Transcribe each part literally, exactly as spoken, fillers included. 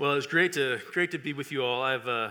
Well, it was great to great to be with you all. I've uh,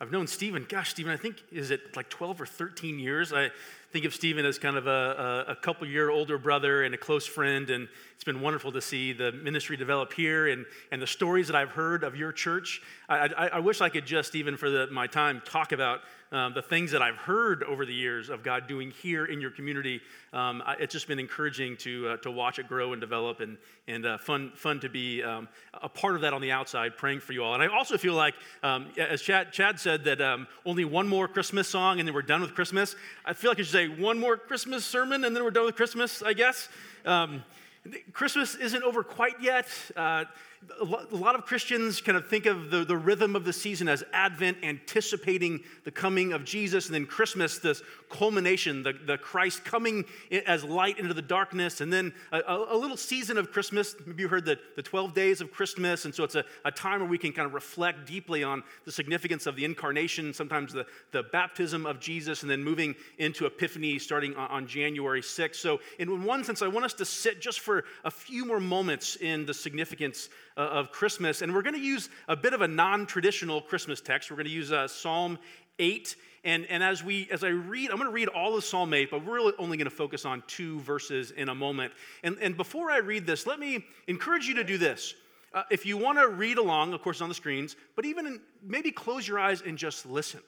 I've known Stephen. Gosh, Stephen, I think is it like twelve or thirteen years. I think of Stephen as kind of a, a, a couple year older brother and a close friend, and it's been wonderful to see the ministry develop here and and the stories that I've heard of your church. I I, I wish I could just even for the, my time talk about um, the things that I've heard over the years of God doing here in your community. Um, I, it's just been encouraging to uh, to watch it grow and develop, and and uh, fun fun to be um, a part of that on the outside, praying for you all. And I also feel like um, as Chad Chad said that um, only one more Christmas song and then we're done with Christmas. I feel like I should say one more Christmas sermon, and then we're done with Christmas, I guess. Um, Christmas isn't over quite yet. Uh, a lot of Christians kind of think of the, the rhythm of the season as Advent, anticipating the coming of Jesus, and then Christmas, this culmination, the, the Christ coming as light into the darkness, and then a, a little season of Christmas. Maybe you heard the, the twelve days of Christmas, and so it's a, a time where we can kind of reflect deeply on the significance of the incarnation, sometimes the, the baptism of Jesus, and then moving into Epiphany starting on, on January sixth. So in one sense, I want us to sit just for a few more moments in the significance of Christmas, and we're going to use a bit of a non-traditional Christmas text. We're going to use uh, Psalm eight, and, and as we as I read, I'm going to read all of Psalm eight, but we're really only going to focus on two verses in a moment. And, and before I read this, let me encourage you to do this. Uh, if you want to read along, of course, on the screens, but even in, maybe close your eyes and just listen.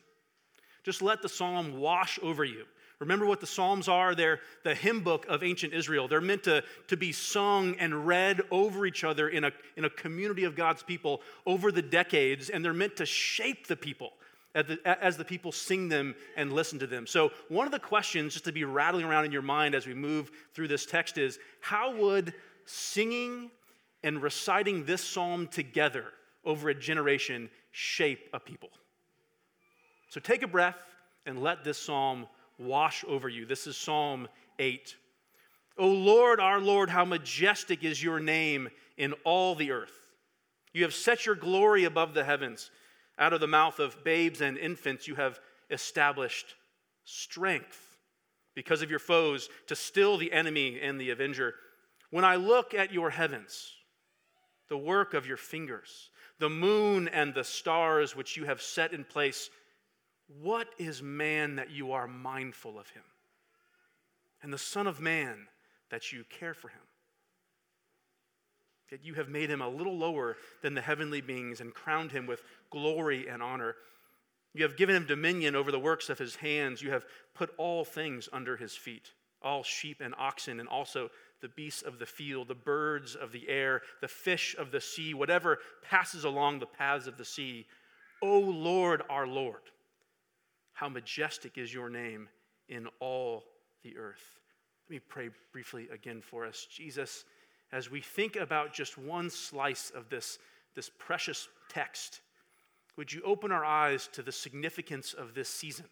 Just let the psalm wash over you. Remember what the Psalms are. They're the hymn book of ancient Israel. They're meant to, to be sung and read over each other in a, in a community of God's people over the decades, and they're meant to shape the people as the, as the people sing them and listen to them. So one of the questions just to be rattling around in your mind as we move through this text is, how would singing and reciting this psalm together over a generation shape a people? So take a breath and let this psalm wash over you. This is Psalm eight. O Lord, our Lord, how majestic is your name in all the earth. You have set your glory above the heavens. Out of the mouth of babes and infants, you have established strength because of your foes to still the enemy and the avenger. When I look at your heavens, the work of your fingers, the moon and the stars which you have set in place, what is man that you are mindful of him, and the Son of Man that you care for him? That you have made him a little lower than the heavenly beings and crowned him with glory and honor. You have given him dominion over the works of his hands. You have put all things under his feet, all sheep and oxen, and also the beasts of the field, the birds of the air, the fish of the sea, whatever passes along the paths of the sea. O Lord, our Lord, how majestic is your name in all the earth. Let me pray briefly again for us. Jesus, as we think about just one slice of this, this precious text, would you open our eyes to the significance of this season,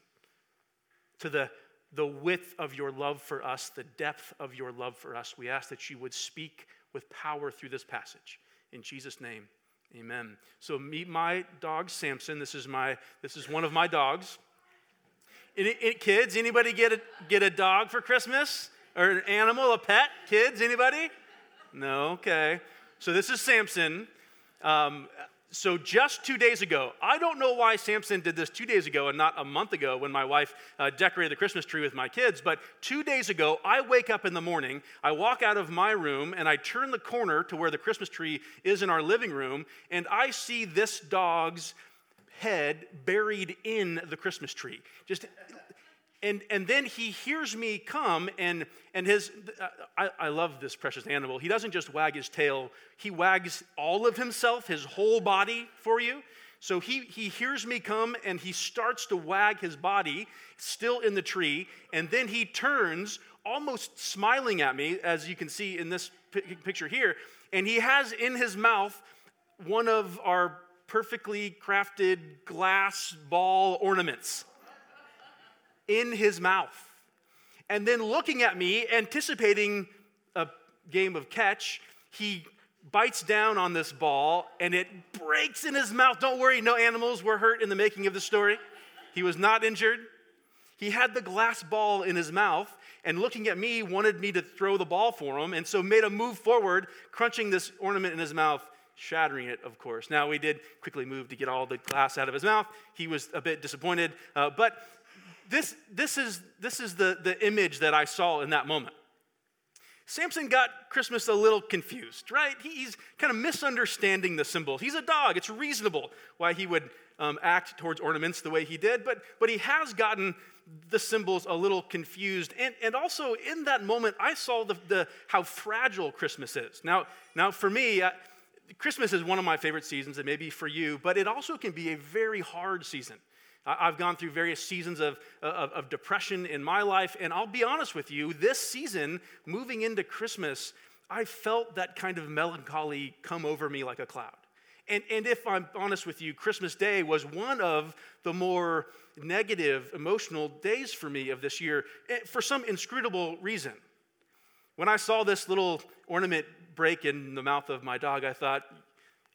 to the, the width of your love for us, the depth of your love for us. We ask that you would speak with power through this passage. In Jesus' name, amen. So meet my dog, Samson. This is my this is one of my dogs. It, it, kids, anybody get a get a dog for Christmas? Or an animal, a pet? Kids, anybody? No, okay. So this is Samson. Um, so just two days ago, I don't know why Samson did this two days ago and not a month ago when my wife uh, decorated the Christmas tree with my kids, but two days ago, I wake up in the morning, I walk out of my room, and I turn the corner to where the Christmas tree is in our living room, and I see this dog's head buried in the Christmas tree. Just and and then he hears me come, and and his uh, I, I love this precious animal. He doesn't just wag his tail, he wags all of himself, his whole body for you. So he he hears me come, and he starts to wag his body still in the tree, and then he turns almost smiling at me, as you can see in this p- picture here, and he has in his mouth one of our perfectly crafted glass ball ornaments in his mouth. And then looking at me, anticipating a game of catch, he bites down on this ball and it breaks in his mouth. Don't worry, no animals were hurt in the making of the story. He was not injured. He had the glass ball in his mouth and looking at me wanted me to throw the ball for him, and so made a move forward, crunching this ornament in his mouth. shattering it, of course. Now, we did quickly move to get all the glass out of his mouth. He was a bit disappointed, uh, but this this is this is the, the image that I saw in that moment. Samson got Christmas a little confused, right? He's kind of misunderstanding the symbols. He's a dog. It's reasonable why he would um, act towards ornaments the way he did, but but he has gotten the symbols a little confused. And and also in that moment, I saw the, the how fragile Christmas is. Now, now for me, I, Christmas is one of my favorite seasons, and maybe for you, but it also can be a very hard season. I've gone through various seasons of, of, of depression in my life, and I'll be honest with you, this season, moving into Christmas, I felt that kind of melancholy come over me like a cloud. And, and if I'm honest with you, Christmas Day was one of the more negative, emotional days for me of this year, for some inscrutable reason. When I saw this little ornament break in the mouth of my dog, I thought,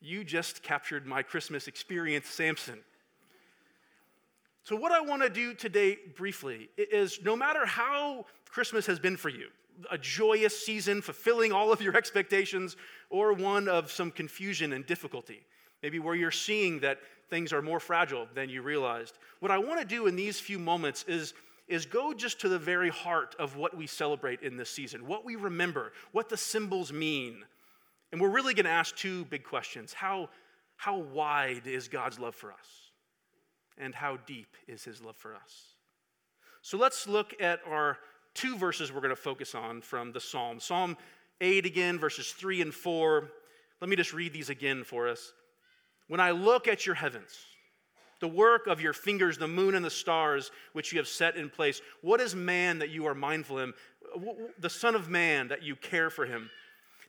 you just captured my Christmas experience, Samson. So what I want to do today briefly is, no matter how Christmas has been for you, a joyous season, fulfilling all of your expectations, or one of some confusion and difficulty, maybe where you're seeing that things are more fragile than you realized, what I want to do in these few moments is is go just to the very heart of what we celebrate in this season, what we remember, what the symbols mean. And we're really going to ask two big questions. How, how wide is God's love for us? And how deep is his love for us? So let's look at our two verses we're going to focus on from the Psalm. Psalm eight again, verses three and four. Let me just read these again for us. When I look at your heavens, the work of your fingers, the moon and the stars, which you have set in place. What is man that you are mindful of him? The son of man that you care for him.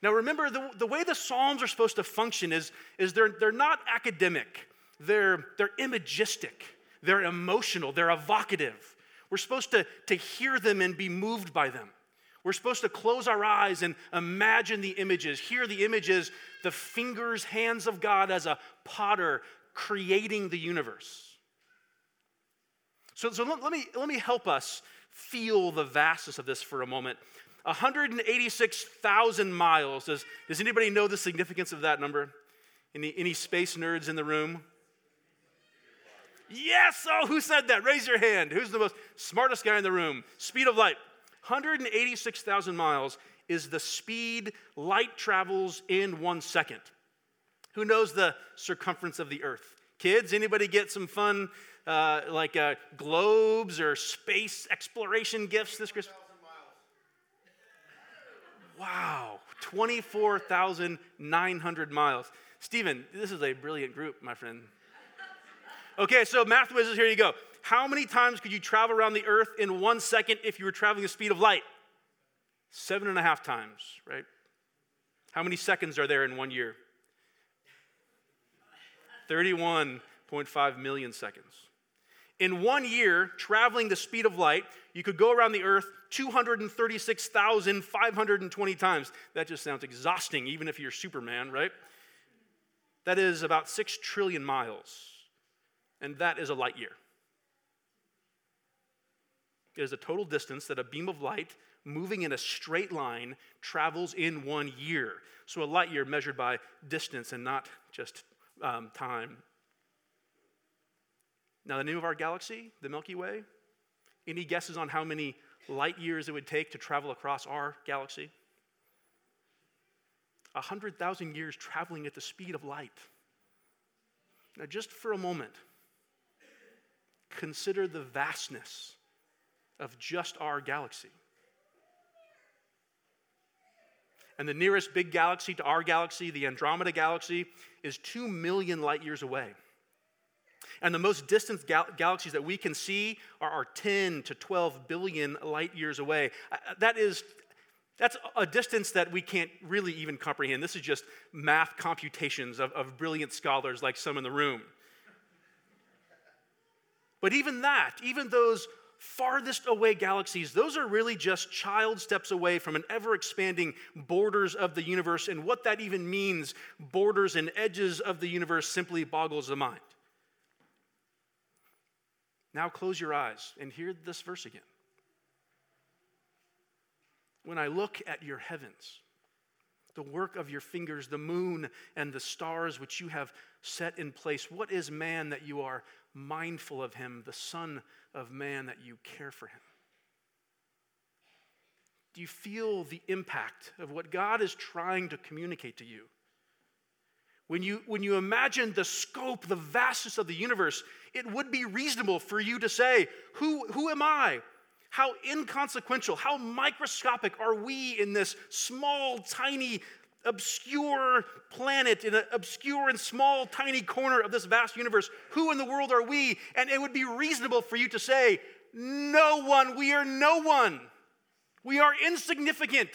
Now remember, the, the way the Psalms are supposed to function is, is they're, they're not academic. They're, they're imagistic. They're emotional. They're evocative. We're supposed to, to hear them and be moved by them. We're supposed to close our eyes and imagine the images. Hear the images, the fingers, hands of God as a potter, creating the universe. So, so let, let me let me help us feel the vastness of this for a moment. one hundred eighty-six thousand miles. Does, does anybody know the significance of that number? Any, any space nerds in the room? Yes! Oh, who said that? Raise your hand. Who's the most smartest guy in the room? Speed of light. one hundred eighty-six thousand miles is the speed light travels in one second. Who knows the circumference of the earth? Kids, anybody get some fun, uh, like uh, globes or space exploration gifts this Christmas? Wow, twenty-four thousand nine hundred miles. Stephen, this is a brilliant group, my friend. Okay, so math whizzes, here you go. How many times could you travel around the earth in one second if you were traveling the speed of light? Seven and a half times, right? How many seconds are there in one year? thirty-one point five million seconds. In one year, traveling the speed of light, you could go around the earth two hundred thirty-six thousand five hundred twenty times. That just sounds exhausting, even if you're Superman, right? That is about six trillion miles, and that is a light year. It is the total distance that a beam of light moving in a straight line travels in one year. So a light year measured by distance and not just Um, time. Now, the name of our galaxy, the Milky Way, any guesses on how many light years it would take to travel across our galaxy? A hundred thousand years traveling at the speed of light. Now, just for a moment, consider the vastness of just our galaxy. And the nearest big galaxy to our galaxy, the Andromeda galaxy, is two million light years away. And the most distant gal- galaxies that we can see are, are ten to twelve billion light years away. Uh, that is, that's a distance that we can't really even comprehend. This is just math computations of, of brilliant scholars like some in the room. But even that, even those farthest away galaxies, those are really just child steps away from an ever-expanding borders of the universe, and what that even means, borders and edges of the universe, simply boggles the mind. Now close your eyes and hear this verse again. When I look at your heavens, the work of your fingers, the moon and the stars which you have set in place. What is man that you are mindful of him, the son of man that you care for him? Do you feel the impact of what God is trying to communicate to you? When you, when you imagine the scope, the vastness of the universe, it would be reasonable for you to say, who, who am I? How inconsequential, how microscopic are we in this small, tiny, obscure planet, in an obscure and small, tiny corner of this vast universe? Who in the world are we? And it would be reasonable for you to say, no one, we are no one. We are insignificant.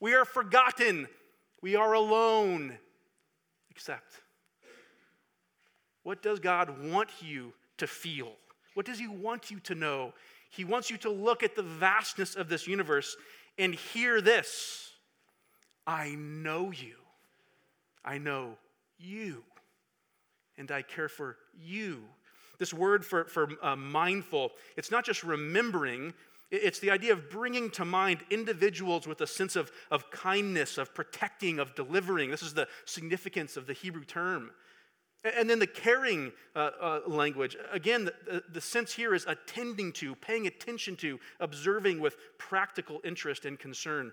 We are forgotten. We are alone. Except, what does God want you to feel? What does he want you to know? He wants you to look at the vastness of this universe and hear this. I know you. I know you. And I care for you. This word for, for uh, mindful, it's not just remembering. It's the idea of bringing to mind individuals with a sense of, of kindness, of protecting, of delivering. This is the significance of the Hebrew term. And then the caring uh, uh, language. Again, the, the sense here is attending to, paying attention to, observing with practical interest and concern.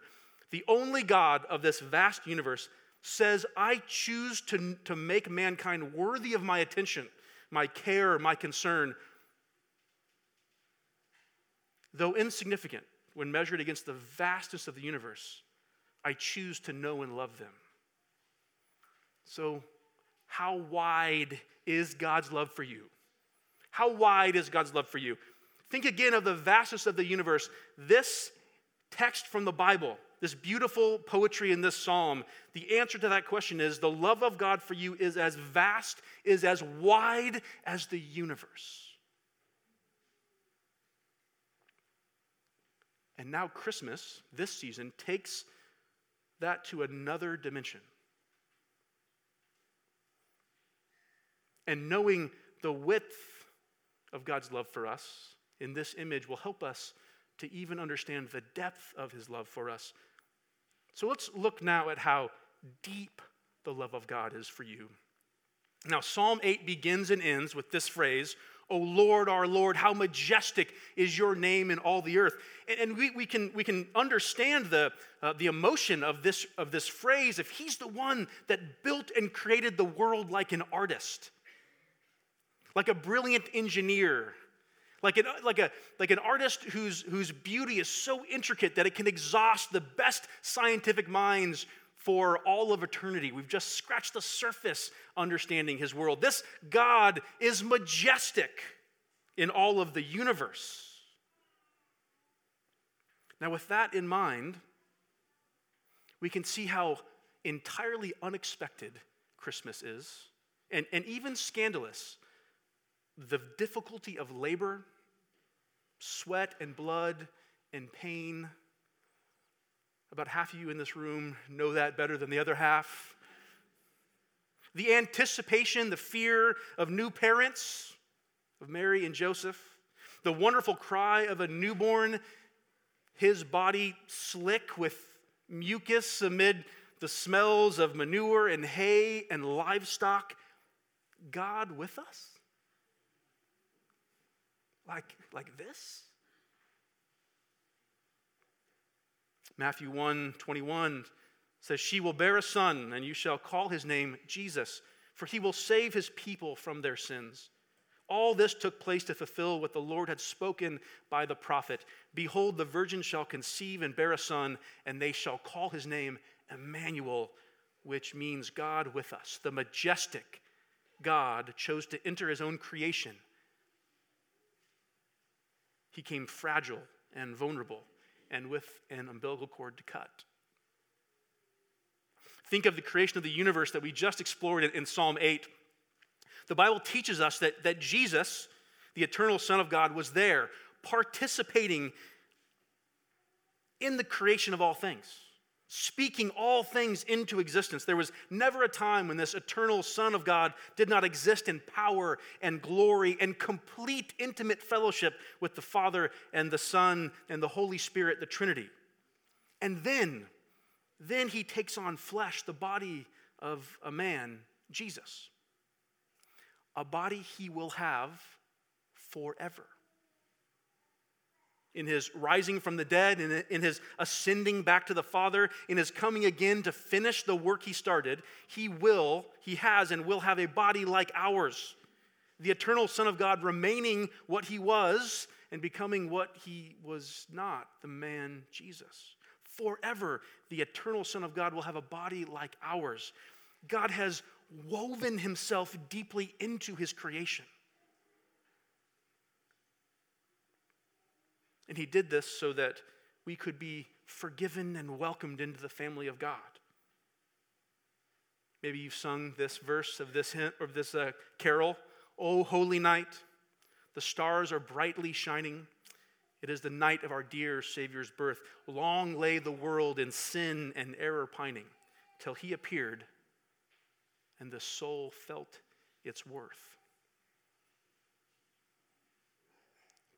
The only God of this vast universe says, I choose to, to make mankind worthy of my attention, my care, my concern. Though insignificant, when measured against the vastness of the universe, I choose to know and love them. So, how wide is God's love for you? How wide is God's love for you? Think again of the vastness of the universe. This text from the Bible, this beautiful poetry in this psalm, the answer to that question is, the love of God for you is as vast, is as wide as the universe. And now Christmas, this season, takes that to another dimension. And knowing the width of God's love for us in this image will help us to even understand the depth of his love for us. So let's look now at how deep the love of God is for you. Now, Psalm eight begins and ends with this phrase, O Lord, our Lord, how majestic is your name in all the earth. And, and we, we can we can understand the uh, the emotion of this of this phrase if he's the one that built and created the world like an artist, like a brilliant engineer, like an like a like an artist whose whose beauty is so intricate that it can exhaust the best scientific minds for all of eternity. We've just scratched the surface understanding his world. This God is majestic in all of the universe. Now, with that in mind, we can see how entirely unexpected Christmas is, and, and even scandalous. The difficulty of labor, sweat and blood and pain. About half of you in this room know that better than the other half. The anticipation, the fear of new parents, of Mary and Joseph. The wonderful cry of a newborn, his body slick with mucus amid the smells of manure and hay and livestock. God with us? Like, like this? Matthew one, twenty-one says, She will bear a son, and you shall call his name Jesus, for he will save his people from their sins. All this took place to fulfill what the Lord had spoken by the prophet. Behold, the virgin shall conceive and bear a son, and they shall call his name Emmanuel, which means God with us. The majestic God chose to enter his own creation. He came fragile and vulnerable, and with an umbilical cord to cut. Think of the creation of the universe that we just explored in, in Psalm eight. The Bible teaches us that, that Jesus, the eternal Son of God, was there, participating in the creation of all things, speaking all things into existence. There was never a time when this eternal Son of God did not exist in power and glory and complete intimate fellowship with the Father and the Son and the Holy Spirit, the Trinity. And then Then he takes on flesh, the body of a man, Jesus. A body he will have forever. In his rising from the dead, in, in his ascending back to the Father, in his coming again to finish the work he started, he will, he has and will have a body like ours. The eternal Son of God remaining what he was and becoming what he was not, the man Jesus. Forever, the eternal Son of God will have a body like ours. God has woven himself deeply into his creation. And he did this so that we could be forgiven and welcomed into the family of God. Maybe you've sung this verse of this hymn, or this uh, carol, O Holy Night, the stars are brightly shining. It is the night of our dear Savior's birth. Long lay the world in sin and error pining, till he appeared and the soul felt its worth.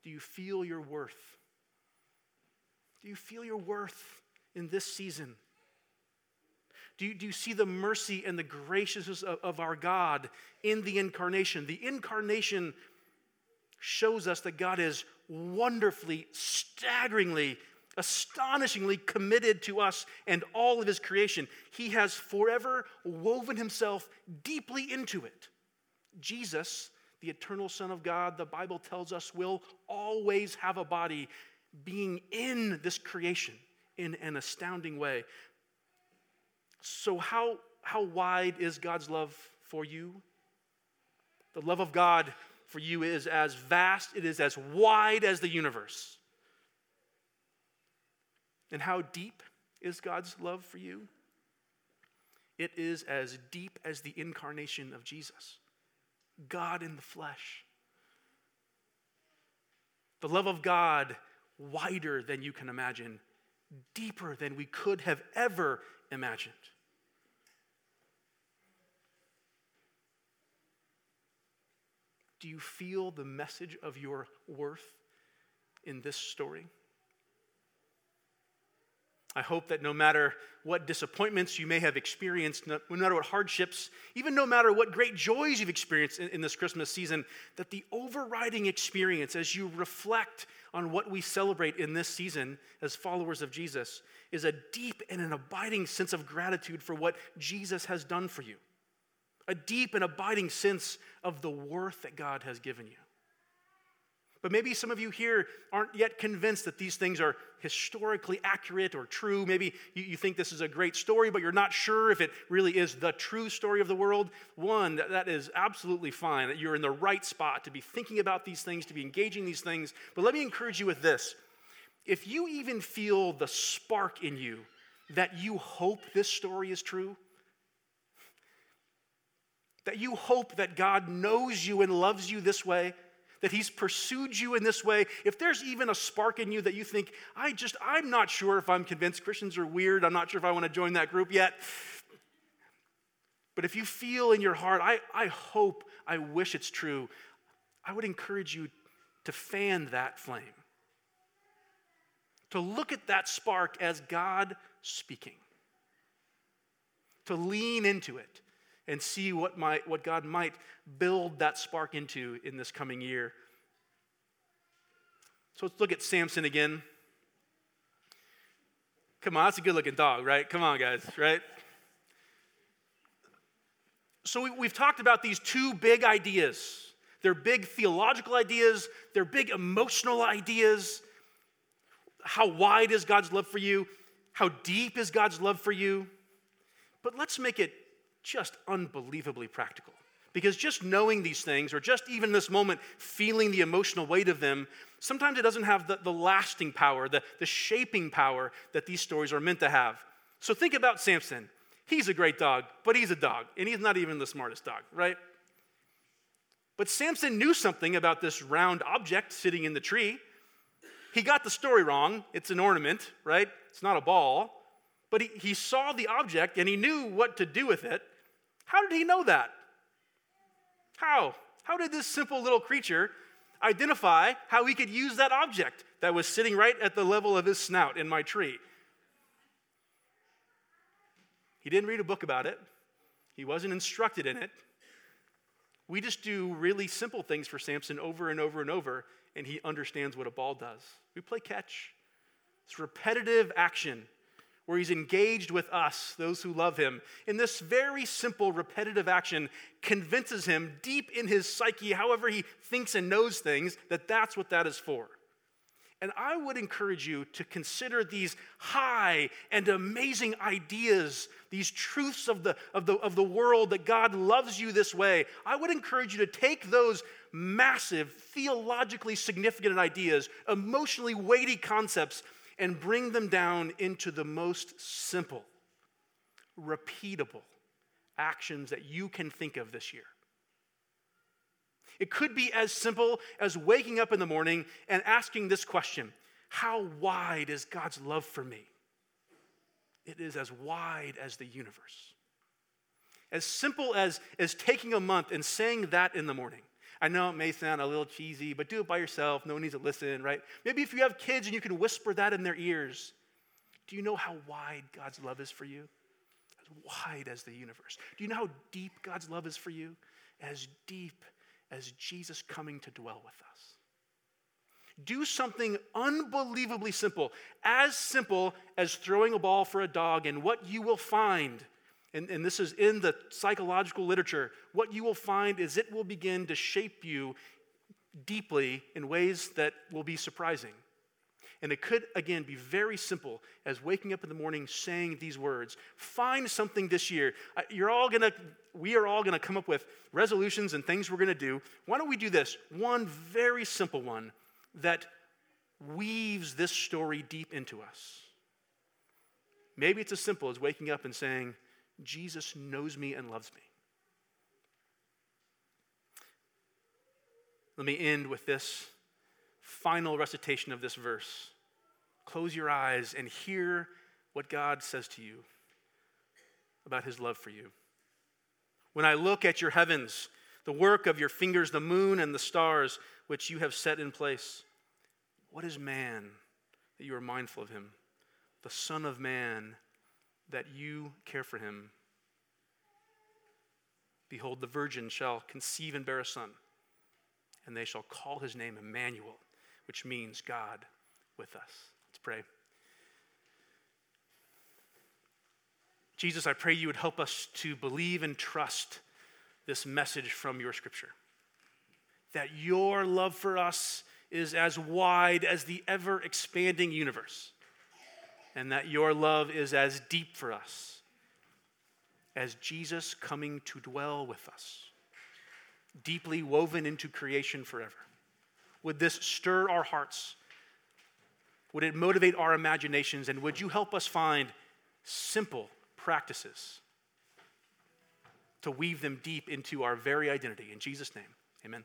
Do you feel your worth? Do you feel your worth in this season? Do you, do you see the mercy and the graciousness of, of our God in the incarnation? The incarnation shows us that God is wonderfully, staggeringly, astonishingly committed to us and all of his creation. He has forever woven himself deeply into it. Jesus, the eternal Son of God, the Bible tells us, will always have a body, being in this creation in an astounding way. So how, how wide is God's love for you? The love of God for you is as vast, it is as wide as the universe. And how deep is God's love for you? It is as deep as the incarnation of Jesus. God in the flesh. The love of God, wider than you can imagine, deeper than we could have ever imagined. Do you feel the message of your worth in this story? I hope that no matter what disappointments you may have experienced, no matter what hardships, even no matter what great joys you've experienced in, in this Christmas season, that the overriding experience as you reflect on what we celebrate in this season as followers of Jesus is a deep and an abiding sense of gratitude for what Jesus has done for you. A deep and abiding sense of the worth that God has given you. But maybe some of you here aren't yet convinced that these things are historically accurate or true. Maybe you, you think this is a great story, but you're not sure if it really is the true story of the world. One, that, that is absolutely fine, that you're in the right spot to be thinking about these things, to be engaging these things. But let me encourage you with this. If you even feel the spark in you that you hope this story is true, that you hope that God knows you and loves you this way, that he's pursued you in this way, if there's even a spark in you that you think, I just, I'm not sure if I'm convinced Christians are weird, I'm not sure if I want to join that group yet. But if you feel in your heart, I, I hope, I wish it's true, I would encourage you to fan that flame. To look at that spark as God speaking. To lean into it. And see what might, what God might build that spark into in this coming year. So let's look at Samson again. Come on, that's a good-looking dog, right? Come on, guys, right? So we, we've talked about these two big ideas. They're big theological ideas. They're big emotional ideas. How wide is God's love for you? How deep is God's love for you? But let's make it just unbelievably practical. Because just knowing these things, or just even this moment, feeling the emotional weight of them, sometimes it doesn't have the, the lasting power, the, the shaping power that these stories are meant to have. So think about Samson. He's a great dog, but he's a dog, and he's not even the smartest dog, right? But Samson knew something about this round object sitting in the tree. He got the story wrong. It's an ornament, right? It's not a ball. But he, he saw the object, and he knew what to do with it. How did he know that? How? How did this simple little creature identify how he could use that object that was sitting right at the level of his snout in my tree? He didn't read a book about it. He wasn't instructed in it. We just do really simple things for Samson over and over and over, and he understands what a ball does. We play catch. It's repetitive action where he's engaged with us, those who love him. And this very simple repetitive action convinces him deep in his psyche, however he thinks and knows things, that that's what that is for. And I would encourage you to consider these high and amazing ideas, these truths of the, of the, of the world that God loves you this way. I would encourage you to take those massive, theologically significant ideas, emotionally weighty concepts, and bring them down into the most simple, repeatable actions that you can think of this year. It could be as simple as waking up in the morning and asking this question: how wide is God's love for me? It is as wide as the universe. As simple as, as taking a month and saying that in the morning. I know it may sound a little cheesy, but do it by yourself. No one needs to listen, right? Maybe if you have kids and you can whisper that in their ears. Do you know how wide God's love is for you? As wide as the universe. Do you know how deep God's love is for you? As deep as Jesus coming to dwell with us. Do something unbelievably simple, as simple as throwing a ball for a dog, and what you will find, and, and this is in the psychological literature, what you will find is it will begin to shape you deeply in ways that will be surprising. And it could, again, be very simple as waking up in the morning saying these words. Find something this year. You're all gonna, we are all gonna come up with resolutions and things we're gonna do. Why don't we do this? One very simple one that weaves this story deep into us. Maybe it's as simple as waking up and saying, Jesus knows me and loves me. Let me end with this final recitation of this verse. Close your eyes and hear what God says to you about his love for you. When I look at your heavens, the work of your fingers, the moon and the stars, which you have set in place, what is man that you are mindful of him? The Son of Man that you care for him. Behold, the virgin shall conceive and bear a son, and they shall call his name Emmanuel, which means God with us. Let's pray. Jesus, I pray you would help us to believe and trust this message from your scripture, that your love for us is as wide as the ever-expanding universe, and that your love is as deep for us as Jesus coming to dwell with us, deeply woven into creation forever. Would this stir our hearts? Would it motivate our imaginations? And would you help us find simple practices to weave them deep into our very identity? In Jesus' name, amen.